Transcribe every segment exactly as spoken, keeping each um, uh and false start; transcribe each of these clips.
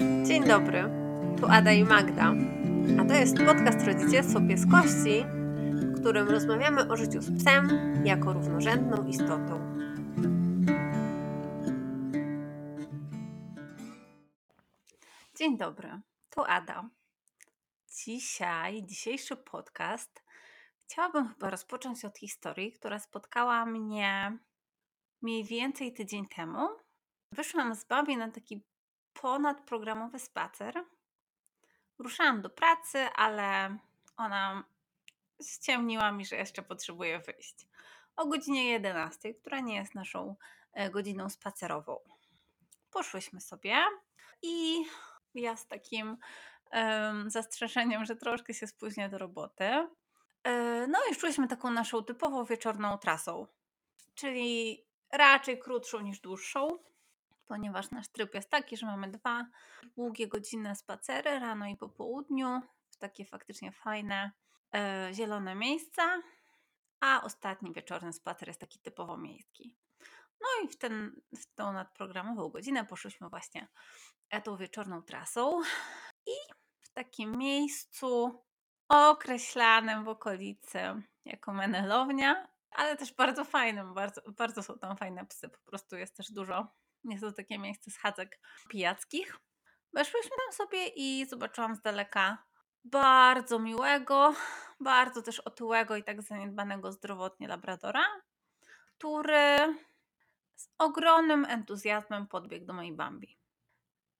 Dzień dobry, tu Ada i Magda, a to jest podcast Rodzicielstwo Pieskości, w którym rozmawiamy o życiu z psem jako równorzędną istotą. Dzień dobry, tu Ada. Dzisiaj, dzisiejszy podcast chciałabym chyba rozpocząć od historii, która spotkała mnie mniej więcej tydzień temu. Wyszłam z Bambi na taki ponadprogramowy spacer. Ruszałam do pracy, ale ona ściemniła mi, że jeszcze potrzebuję wyjść. O godzinie jedenastej, która nie jest naszą godziną spacerową. Poszłyśmy sobie i ja z takim um, zastrzeżeniem, że troszkę się spóźnię do roboty. No i szłyśmy taką naszą typową wieczorną trasą, czyli raczej krótszą niż dłuższą, ponieważ nasz tryb jest taki, że mamy dwa długie godzinne spacery rano i po południu w takie faktycznie fajne, e, zielone miejsca, a ostatni wieczorny spacer jest taki typowo miejski. No i w, ten, w tą nadprogramową godzinę poszłyśmy właśnie tą wieczorną trasą i w takim miejscu określanym w okolicy jako menelownia, ale też bardzo fajnym, bardzo, bardzo są tam fajne psy, po prostu jest też dużo, jest to takie miejsce schadzek pijackich. Weszłyśmy tam sobie i zobaczyłam z daleka bardzo miłego, bardzo też otyłego i tak zaniedbanego zdrowotnie labradora, który z ogromnym entuzjazmem podbiegł do mojej Bambi.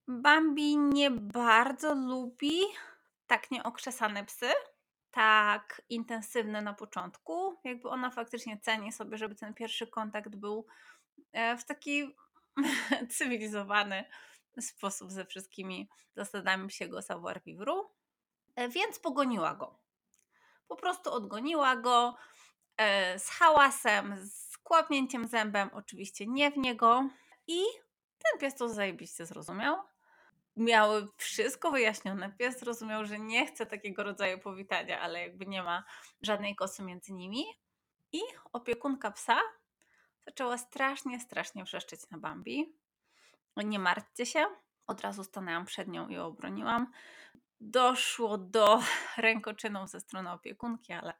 Bambi nie bardzo lubi tak nieokrzesane psy, tak intensywne na początku. Jakby ona faktycznie ceni sobie, żeby ten pierwszy kontakt był w taki cywilizowany sposób ze wszystkimi zasadami psiego savoir-vivru, więc pogoniła go. Po prostu odgoniła go z hałasem, z kłapnięciem zębem, oczywiście nie w niego i ten pies to zajebiście zrozumiał. Miały wszystko wyjaśnione. Pies rozumiał, że nie chce takiego rodzaju powitania, ale jakby nie ma żadnej kosy między nimi. I opiekunka psa zaczęła strasznie, strasznie wrzeszczeć na Bambi. Nie martwcie się. Od razu stanęłam przed nią i ją obroniłam. Doszło do rękoczynów ze strony opiekunki, ale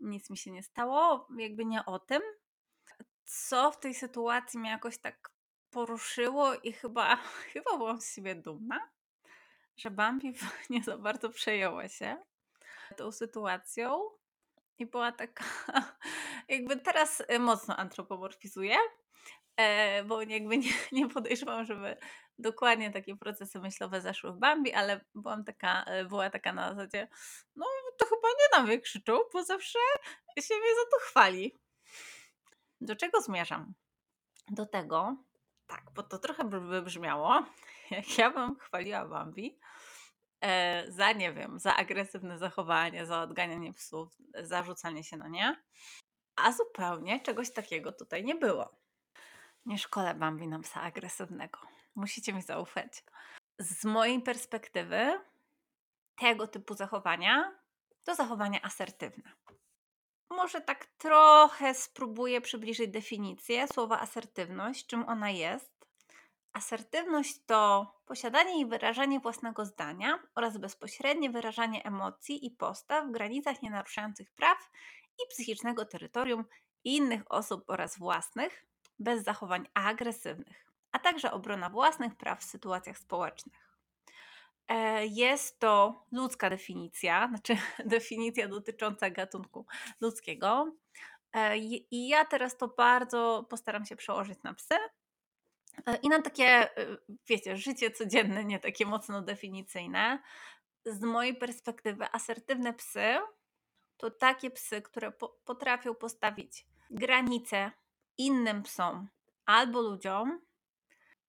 nic mi się nie stało. Jakby nie o tym. Co w tej sytuacji mnie jakoś tak poruszyło i chyba, chyba byłam z siebie dumna, że Bambi nie za bardzo przejęła się tą sytuacją i była taka, jakby teraz mocno antropomorfizuję, bo jakby nie, nie podejrzewam, żeby dokładnie takie procesy myślowe zaszły w Bambi, ale byłam taka, była taka na zasadzie, no to chyba nie na mnie krzyczą, bo zawsze się mnie za to chwali. Do czego zmierzam? Do tego, tak, bo to trochę by brzmiało, jak ja bym chwaliła Bambi e, za, nie wiem, za agresywne zachowanie, za odganianie psów, za rzucanie się na nie, a zupełnie czegoś takiego tutaj nie było. Nie szkolę Bambi na psa agresywnego. Musicie mi zaufać. Z mojej perspektywy tego typu zachowania to zachowania asertywne. Może tak trochę spróbuję przybliżyć definicję słowa asertywność, czym ona jest. Asertywność to posiadanie i wyrażanie własnego zdania oraz bezpośrednie wyrażanie emocji i postaw w granicach nienaruszających praw i psychicznego terytorium innych osób oraz własnych, bez zachowań agresywnych, a także obrona własnych praw w sytuacjach społecznych. Jest to ludzka definicja, znaczy definicja dotycząca gatunku ludzkiego i ja teraz to bardzo postaram się przełożyć na psy i na takie, wiecie, życie codzienne, nie takie mocno definicyjne. Z mojej perspektywy asertywne psy to takie psy, które po- potrafią postawić granice innym psom albo ludziom,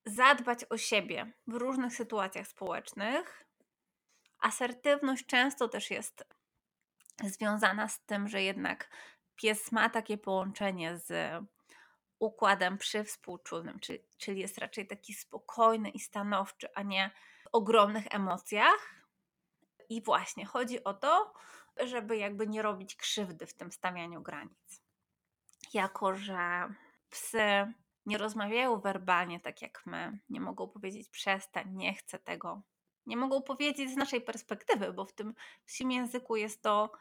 zadbać o siebie w różnych sytuacjach społecznych. Asertywność często też jest związana z tym, że jednak pies ma takie połączenie z układem przywspółczulnym, czyli, czyli jest raczej taki spokojny i stanowczy, a nie w ogromnych emocjach. I właśnie chodzi o to, żeby jakby nie robić krzywdy w tym stawianiu granic. Jako że psy nie rozmawiają werbalnie tak jak my, nie mogą powiedzieć przestań, nie chcę tego. Nie mogą powiedzieć z naszej perspektywy, bo w tym psim języku jest to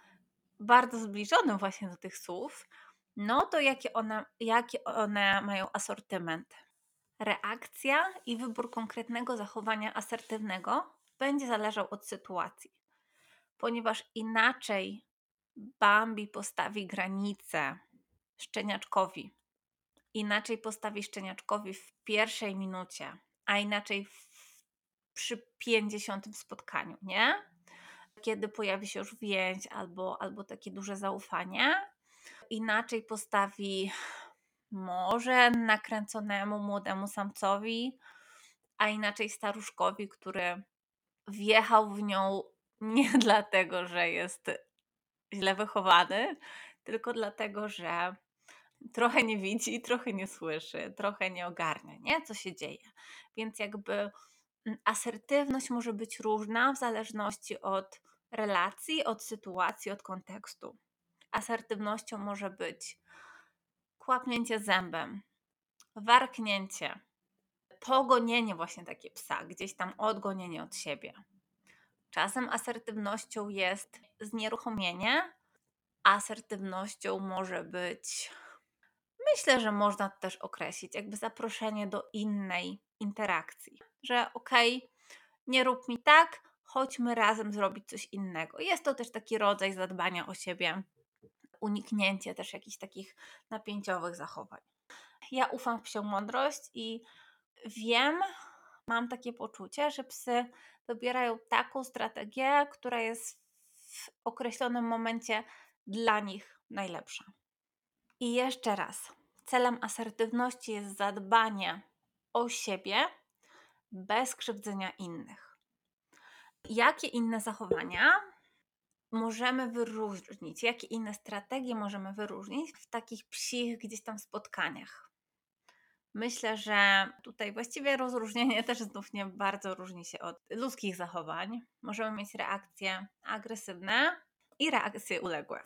bardzo zbliżone właśnie do tych słów, no to jakie one, jakie one mają asortyment. Reakcja i wybór konkretnego zachowania asertywnego będzie zależał od sytuacji, ponieważ inaczej Bambi postawi granicę szczeniaczkowi. Inaczej postawi szczeniaczkowi w pierwszej minucie, a inaczej w, przy pięćdziesiątym spotkaniu, nie? Kiedy pojawi się już więź albo, albo takie duże zaufanie. Inaczej postawi może nakręconemu młodemu samcowi, a inaczej staruszkowi, który wjechał w nią nie dlatego, że jest źle wychowany, tylko dlatego, że trochę nie widzi, trochę nie słyszy, trochę nie ogarnia, nie? Co się dzieje. Więc jakby asertywność może być różna w zależności od relacji, od sytuacji, od kontekstu. Asertywnością może być kłapnięcie zębem, warknięcie, pogonienie właśnie takie psa, gdzieś tam odgonienie od siebie. Czasem asertywnością jest znieruchomienie, asertywnością może być, myślę, że można to też określić, jakby zaproszenie do innej interakcji, że okej, okay, nie rób mi tak, chodźmy razem zrobić coś innego. Jest to też taki rodzaj zadbania o siebie, uniknięcie też jakichś takich napięciowych zachowań. Ja ufam w psią mądrość i wiem, mam takie poczucie, że psy wybierają taką strategię, która jest w określonym momencie dla nich najlepsza. I jeszcze raz, celem asertywności jest zadbanie o siebie bez krzywdzenia innych. Jakie inne zachowania możemy wyróżnić, jakie inne strategie możemy wyróżnić w takich psich gdzieś tam spotkaniach? Myślę, że tutaj właściwie rozróżnienie też znów nie bardzo różni się od ludzkich zachowań. Możemy mieć reakcje agresywne i reakcje uległe.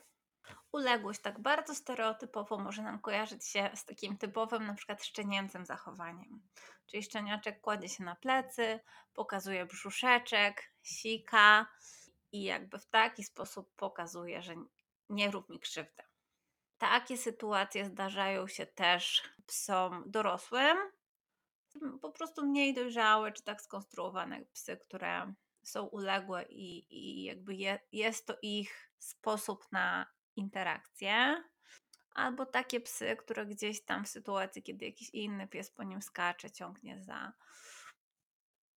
Uległość tak bardzo stereotypowo może nam kojarzyć się z takim typowym na przykład szczenięcym zachowaniem. Czyli szczeniaczek kładzie się na plecy, pokazuje brzuszeczek, sika i jakby w taki sposób pokazuje, że nie rób mi krzywdy. Takie sytuacje zdarzają się też psom dorosłym, po prostu mniej dojrzałe czy tak skonstruowane psy, które są uległe i, i jakby je, jest to ich sposób na interakcję, albo takie psy, które gdzieś tam w sytuacji, kiedy jakiś inny pies po nim skacze, ciągnie za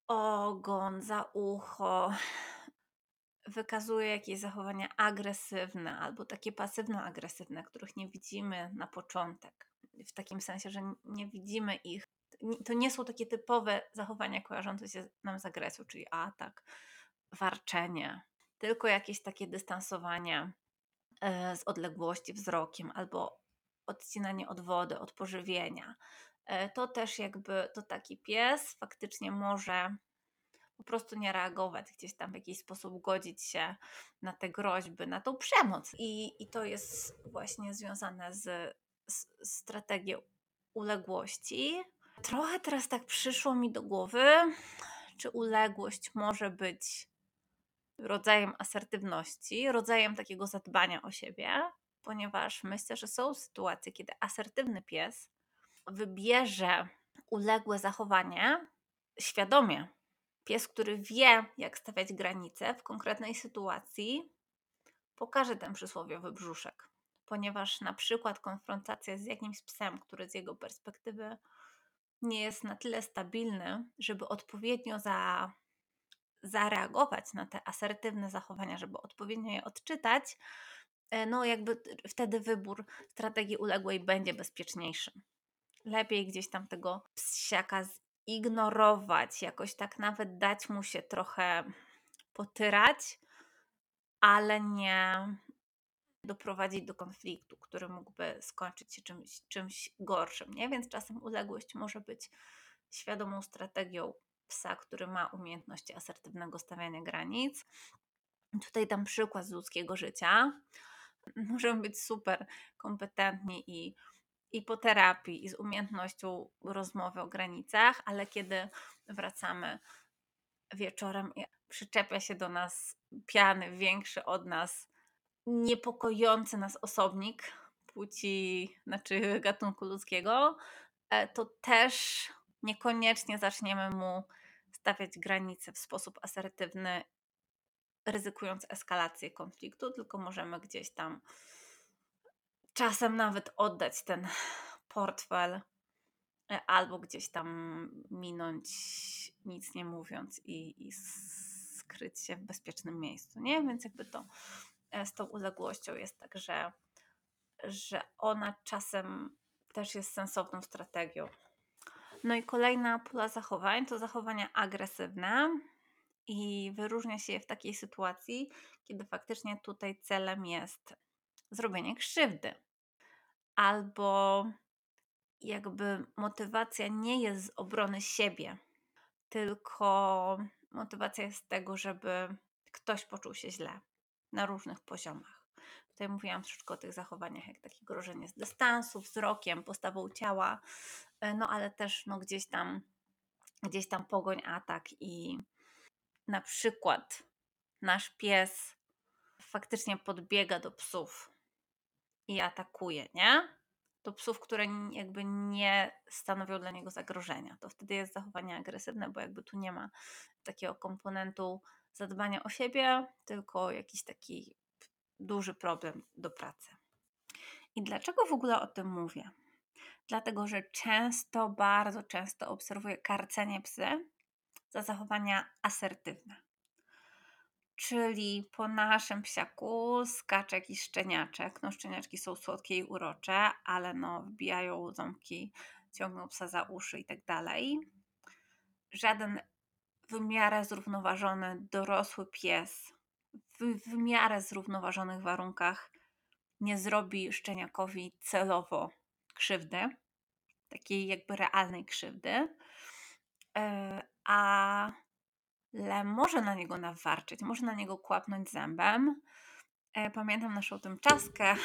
ogon, za ucho, wykazuje jakieś zachowania agresywne albo takie pasywno-agresywne, których nie widzimy na początek, w takim sensie, że nie widzimy ich. To nie są takie typowe zachowania kojarzące się nam z agresją, czyli atak, warczenie, tylko jakieś takie dystansowanie z odległości wzrokiem albo odcinanie od wody, od pożywienia. To też jakby to taki pies faktycznie może po prostu nie reagować, gdzieś tam w jakiś sposób godzić się na te groźby, na tą przemoc. I, i to jest właśnie związane z, z strategią uległości. Trochę teraz tak przyszło mi do głowy, czy uległość może być rodzajem asertywności, rodzajem takiego zadbania o siebie, ponieważ myślę, że są sytuacje, kiedy asertywny pies wybierze uległe zachowanie świadomie. Pies, który wie, jak stawiać granice w konkretnej sytuacji, pokaże ten przysłowiowy brzuszek, ponieważ na przykład konfrontacja z jakimś psem, który z jego perspektywy nie jest na tyle stabilny, żeby odpowiednio za, zareagować na te asertywne zachowania, żeby odpowiednio je odczytać, no jakby wtedy wybór strategii uległej będzie bezpieczniejszy. Lepiej gdzieś tam tego psiaka zignorować, jakoś tak nawet dać mu się trochę potyrać, ale nie doprowadzić do konfliktu, który mógłby skończyć się czymś, czymś gorszym, nie? Więc czasem uległość może być świadomą strategią psa, który ma umiejętności asertywnego stawiania granic. Tutaj dam przykład z ludzkiego życia. Możemy być super kompetentni i i po terapii, i z umiejętnością rozmowy o granicach, ale kiedy wracamy wieczorem i przyczepia się do nas piany, większy od nas, niepokojący nas osobnik płci, znaczy gatunku ludzkiego, to też niekoniecznie zaczniemy mu stawiać granice w sposób asertywny, ryzykując eskalację konfliktu, tylko możemy gdzieś tam czasem nawet oddać ten portfel albo gdzieś tam minąć, nic nie mówiąc i, i skryć się w bezpiecznym miejscu, nie? Więc jakby to z tą uległością jest tak, że, że ona czasem też jest sensowną strategią. No i kolejna pula zachowań to zachowania agresywne i wyróżnia się je w takiej sytuacji, kiedy faktycznie tutaj celem jest zrobienie krzywdy albo jakby motywacja nie jest z obrony siebie, tylko motywacja jest z tego, żeby ktoś poczuł się źle na różnych poziomach. Tutaj mówiłam troszeczkę o tych zachowaniach, jak takie grożenie z dystansu, wzrokiem, postawą ciała, no ale też no, gdzieś tam, gdzieś tam pogoń, atak i na przykład nasz pies faktycznie podbiega do psów i atakuje, nie? Do psów, które jakby nie stanowią dla niego zagrożenia. To wtedy jest zachowanie agresywne, bo jakby tu nie ma takiego komponentu zadbania o siebie, tylko jakiś taki duży problem do pracy. I dlaczego w ogóle o tym mówię? Dlatego, że często, bardzo często obserwuję karcenie psy za zachowania asertywne. Czyli po naszym psiaku skacze jakiś szczeniaczek. No szczeniaczki są słodkie i urocze, ale no wbijają ząbki, ciągną psa za uszy i tak dalej. Żaden w miarę zrównoważony dorosły pies w, w miarę zrównoważonych warunkach nie zrobi szczeniakowi celowo krzywdy, takiej jakby realnej krzywdy, yy, ale może na niego nawarczyć, może na niego kłapnąć zębem. Yy, pamiętam naszą tymczaskę,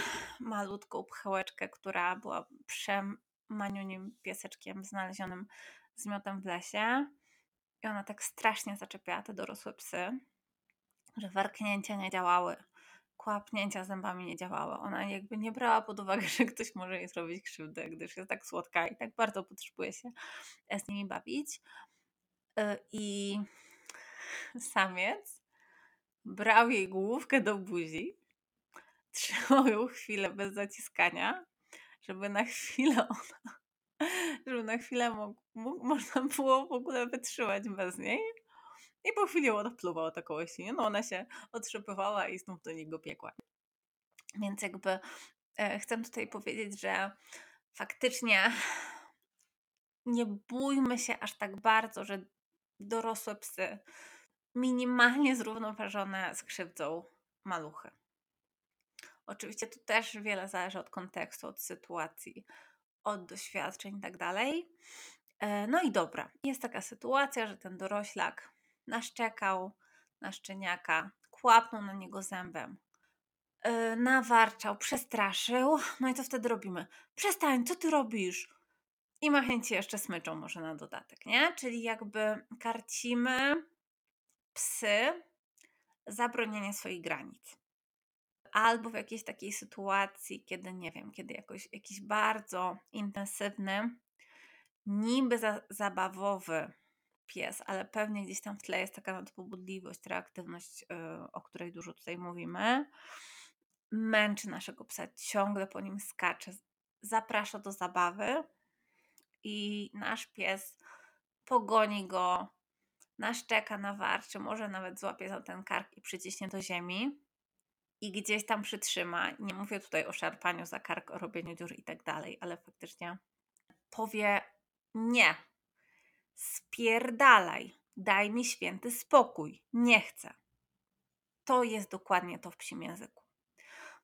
malutką pchełeczkę, która była przemaniunim pieseczkiem znalezionym zmiotem w lesie. I ona tak strasznie zaczepiała te dorosłe psy, że warknięcia nie działały, kłapnięcia zębami nie działały. Ona jakby nie brała pod uwagę, że ktoś może jej zrobić krzywdę, gdyż jest tak słodka i tak bardzo potrzebuje się z nimi bawić. I samiec brał jej główkę do buzi, trzymał ją chwilę bez zaciskania, żeby na chwilę ona... żeby na chwilę mógł, mógł, można było w ogóle wytrzymać bez niej i po chwili odpluwał taką osinie, no ona się otrzepywała i znów do niego biegła. Więc jakby e, chcę tutaj powiedzieć, że faktycznie nie bójmy się aż tak bardzo, że dorosłe psy minimalnie zrównoważone skrzywdzą maluchy. Oczywiście tu też wiele zależy od kontekstu, od sytuacji, od doświadczeń i tak dalej. No i dobra, jest taka sytuacja, że ten doroślak naszczekał na szczeniaka, kłapnął na niego zębem, nawarczał, przestraszył. No i co wtedy robimy? Przestań, co ty robisz? I machnięcie jeszcze smyczą może na dodatek, nie? Czyli jakby karcimy psy za bronienie swoich granic. Albo w jakiejś takiej sytuacji, kiedy, nie wiem, kiedy jakoś, jakiś bardzo intensywny, niby za, zabawowy pies, ale pewnie gdzieś tam w tle jest taka nadpobudliwość, reaktywność, yy, o której dużo tutaj mówimy, męczy naszego psa, ciągle po nim skacze, zaprasza do zabawy i nasz pies pogoni go, naszczeka, nawarczy, może nawet złapie za ten kark i przyciśnie do ziemi. I gdzieś tam przytrzyma, nie mówię tutaj o szarpaniu za kark, o robieniu dziur i tak dalej, ale faktycznie powie nie, spierdalaj, daj mi święty spokój, nie chcę. To jest dokładnie to w psim języku.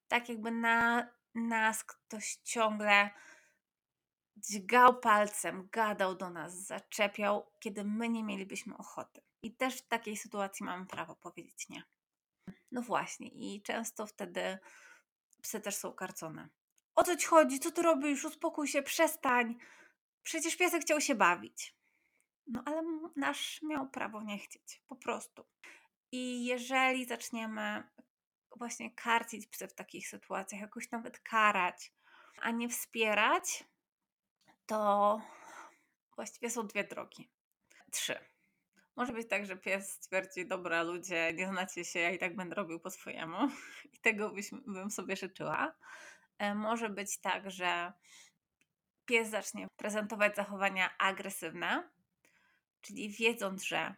Tak jakby na nas ktoś ciągle dźgał palcem, gadał do nas, zaczepiał, kiedy my nie mielibyśmy ochoty. I też w takiej sytuacji mamy prawo powiedzieć nie. No właśnie, i często wtedy psy też są karcone. O co ci chodzi? Co ty robisz? Uspokój się, przestań. Przecież piesek chciał się bawić. No ale nasz miał prawo nie chcieć, po prostu. I jeżeli zaczniemy właśnie karcić psy w takich sytuacjach, jakoś nawet karać, a nie wspierać, to właściwie są dwie drogi. Trzy. Może być tak, że pies stwierdzi, dobra ludzie, nie znacie się, ja i tak będę robił po swojemu. I tego byśmy, bym sobie życzyła. Może być tak, że pies zacznie prezentować zachowania agresywne, czyli wiedząc, że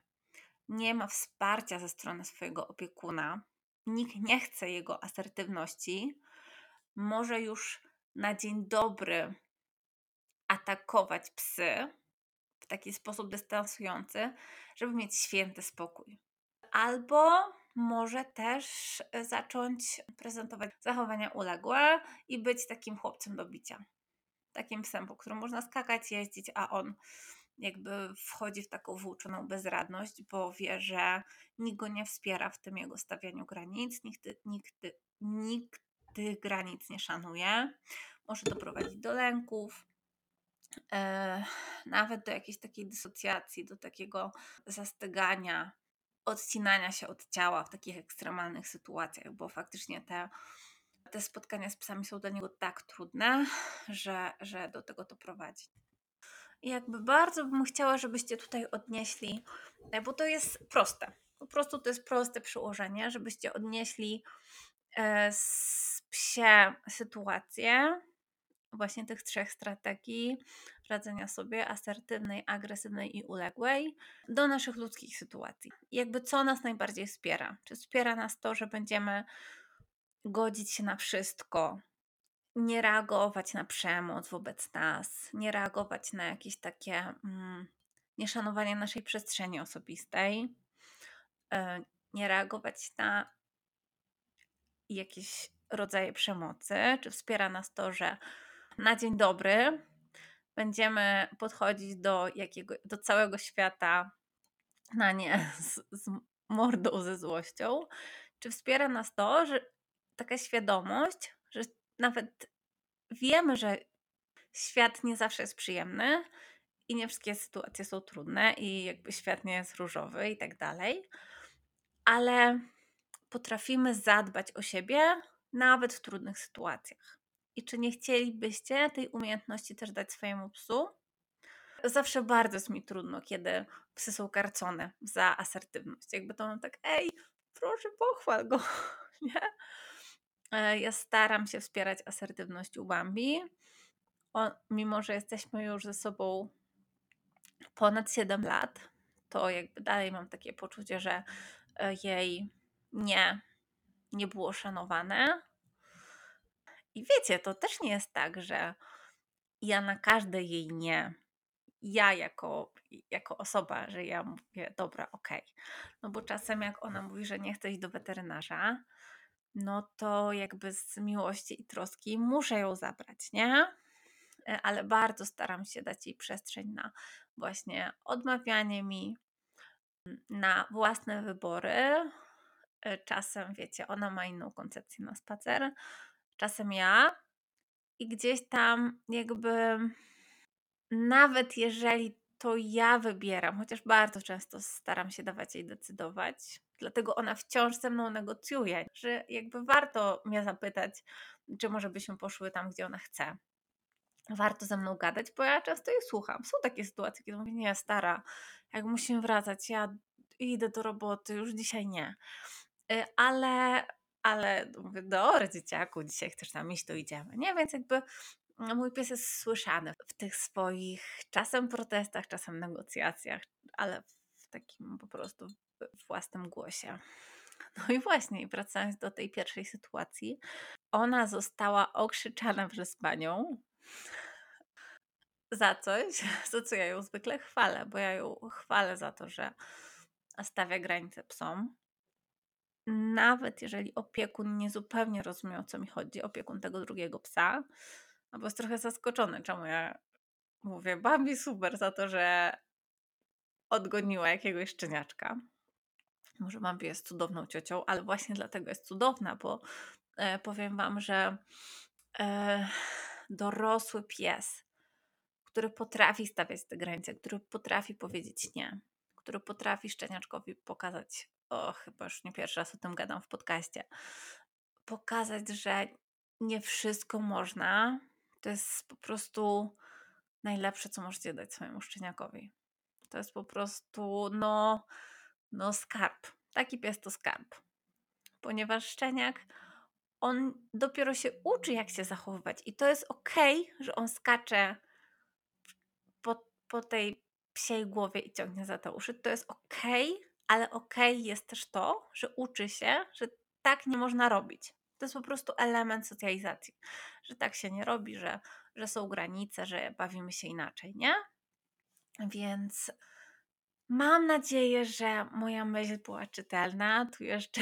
nie ma wsparcia ze strony swojego opiekuna, nikt nie chce jego asertywności, może już na dzień dobry atakować psy w taki sposób dystansujący, żeby mieć święty spokój. Albo może też zacząć prezentować zachowania uległe i być takim chłopcem do bicia. Takim psem, po którym można skakać, jeździć, a on jakby wchodzi w taką wyuczoną bezradność, bo wie, że nikt go nie wspiera w tym jego stawianiu granic, nikt, nikt, nikt tych granic nie szanuje, może doprowadzić do lęków, yy, nawet do jakiejś takiej dysocjacji, do takiego zastygania, odcinania się od ciała w takich ekstremalnych sytuacjach, bo faktycznie te Te spotkania z psami są dla niego tak trudne, że, że do tego to prowadzi. I jakby bardzo bym chciała, żebyście tutaj odnieśli, bo to jest proste, po prostu to jest proste przełożenie, żebyście odnieśli z psie sytuację właśnie tych trzech strategii radzenia sobie, asertywnej, agresywnej i uległej, do naszych ludzkich sytuacji. I jakby co nas najbardziej wspiera? Czy wspiera nas to, że będziemy godzić się na wszystko, nie reagować na przemoc wobec nas, nie reagować na jakieś takie mm, nieszanowanie naszej przestrzeni osobistej, yy, nie reagować na jakieś rodzaje przemocy, czy wspiera nas to, że na dzień dobry będziemy podchodzić do, jakiego, do całego świata na nie z, z mordą, ze złością, czy wspiera nas to, że taka świadomość, że nawet wiemy, że świat nie zawsze jest przyjemny i nie wszystkie sytuacje są trudne i jakby świat nie jest różowy i tak dalej, ale potrafimy zadbać o siebie nawet w trudnych sytuacjach. I czy nie chcielibyście tej umiejętności też dać swojemu psu? Zawsze bardzo jest mi trudno, kiedy psy są karcone za asertywność. Jakby to mam tak, ej, proszę pochwal go, nie? Ja staram się wspierać asertywność u Bambi. On, mimo że jesteśmy już ze sobą ponad siedem lat, to jakby dalej mam takie poczucie, że jej nie, nie było szanowane. I wiecie, to też nie jest tak, że ja na każde jej nie, ja jako, jako osoba, że ja mówię, dobra, okej. No bo czasem jak ona mówi, że nie chce iść do weterynarza, no to jakby z miłości i troski muszę ją zabrać, nie? Ale bardzo staram się dać jej przestrzeń na właśnie odmawianie mi, na własne wybory. Czasem, wiecie, ona ma inną koncepcję na spacer, czasem ja. I gdzieś tam jakby nawet jeżeli to ja wybieram, chociaż bardzo często staram się dawać jej decydować, dlatego ona wciąż ze mną negocjuje, że jakby warto mnie zapytać, czy może byśmy poszły tam, gdzie ona chce. Warto ze mną gadać, bo ja często jej słucham. Są takie sytuacje, kiedy mówię, nie, stara, jak musimy wracać, ja idę do roboty, już dzisiaj nie. Ale, ale mówię, dobra dzieciaku, dzisiaj chcesz tam iść, to idziemy. Nie, więc jakby mój pies jest słyszany w tych swoich czasem protestach, czasem negocjacjach, ale w takim po prostu w własnym głosie. No i właśnie, wracając do tej pierwszej sytuacji, ona została okrzyczana przez panią za coś, za co ja ją zwykle chwalę, bo ja ją chwalę za to, że stawia granice psom. Nawet jeżeli opiekun nie zupełnie rozumie, o co mi chodzi, opiekun tego drugiego psa, no bo jest trochę zaskoczony, czemu ja mówię Bambi super za to, że odgoniła jakiegoś szczeniaczka. Może Bambi jest cudowną ciocią, ale właśnie dlatego jest cudowna, bo powiem Wam, że e, dorosły pies, który potrafi stawiać te granice, który potrafi powiedzieć nie, który potrafi szczeniaczkowi pokazać, o chyba już nie pierwszy raz o tym gadam w podcaście, pokazać, że nie wszystko można. To jest po prostu najlepsze, co możecie dać swojemu szczeniakowi. To jest po prostu no, no skarb. Taki pies to skarb. Ponieważ szczeniak, on dopiero się uczy, jak się zachowywać. I to jest okej, że on skacze po, po tej psiej głowie i ciągnie za te uszy. To jest okej, ale okej jest też to, że uczy się, że tak nie można robić. To jest po prostu element socjalizacji, że tak się nie robi, że, że są granice, że bawimy się inaczej, nie? Więc mam nadzieję, że moja myśl była czytelna. Tu jeszcze,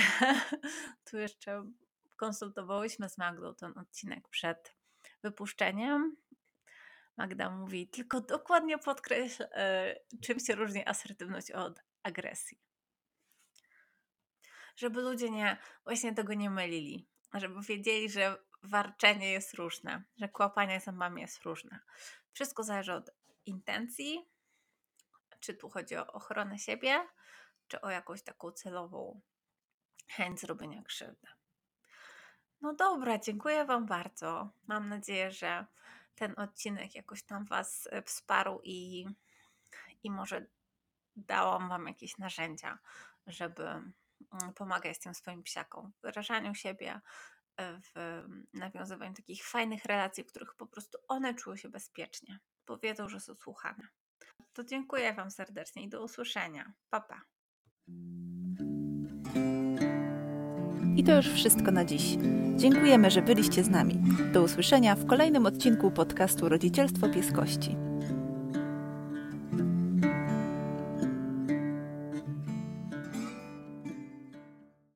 tu jeszcze konsultowałyśmy z Magdą ten odcinek przed wypuszczeniem. Magda mówi, tylko dokładnie podkreśl, czym się różni asertywność od agresji. Żeby ludzie nie, właśnie tego nie mylili. Żeby wiedzieli, że warczenie jest różne, że kłapanie zębami jest różne. Wszystko zależy od intencji, czy tu chodzi o ochronę siebie, czy o jakąś taką celową chęć zrobienia krzywdy. No dobra, dziękuję Wam bardzo. Mam nadzieję, że ten odcinek jakoś tam Was wsparł i, i może dałam Wam jakieś narzędzia, żeby pomagać tym swoim psiakom w wyrażaniu siebie, w nawiązywaniu takich fajnych relacji, w których po prostu one czują się bezpiecznie, bo wiedzą, że są słuchane. To dziękuję Wam serdecznie i do usłyszenia. Pa, pa. I to już wszystko na dziś. Dziękujemy, że byliście z nami. Do usłyszenia w kolejnym odcinku podcastu Rodzicielstwo Pieskości.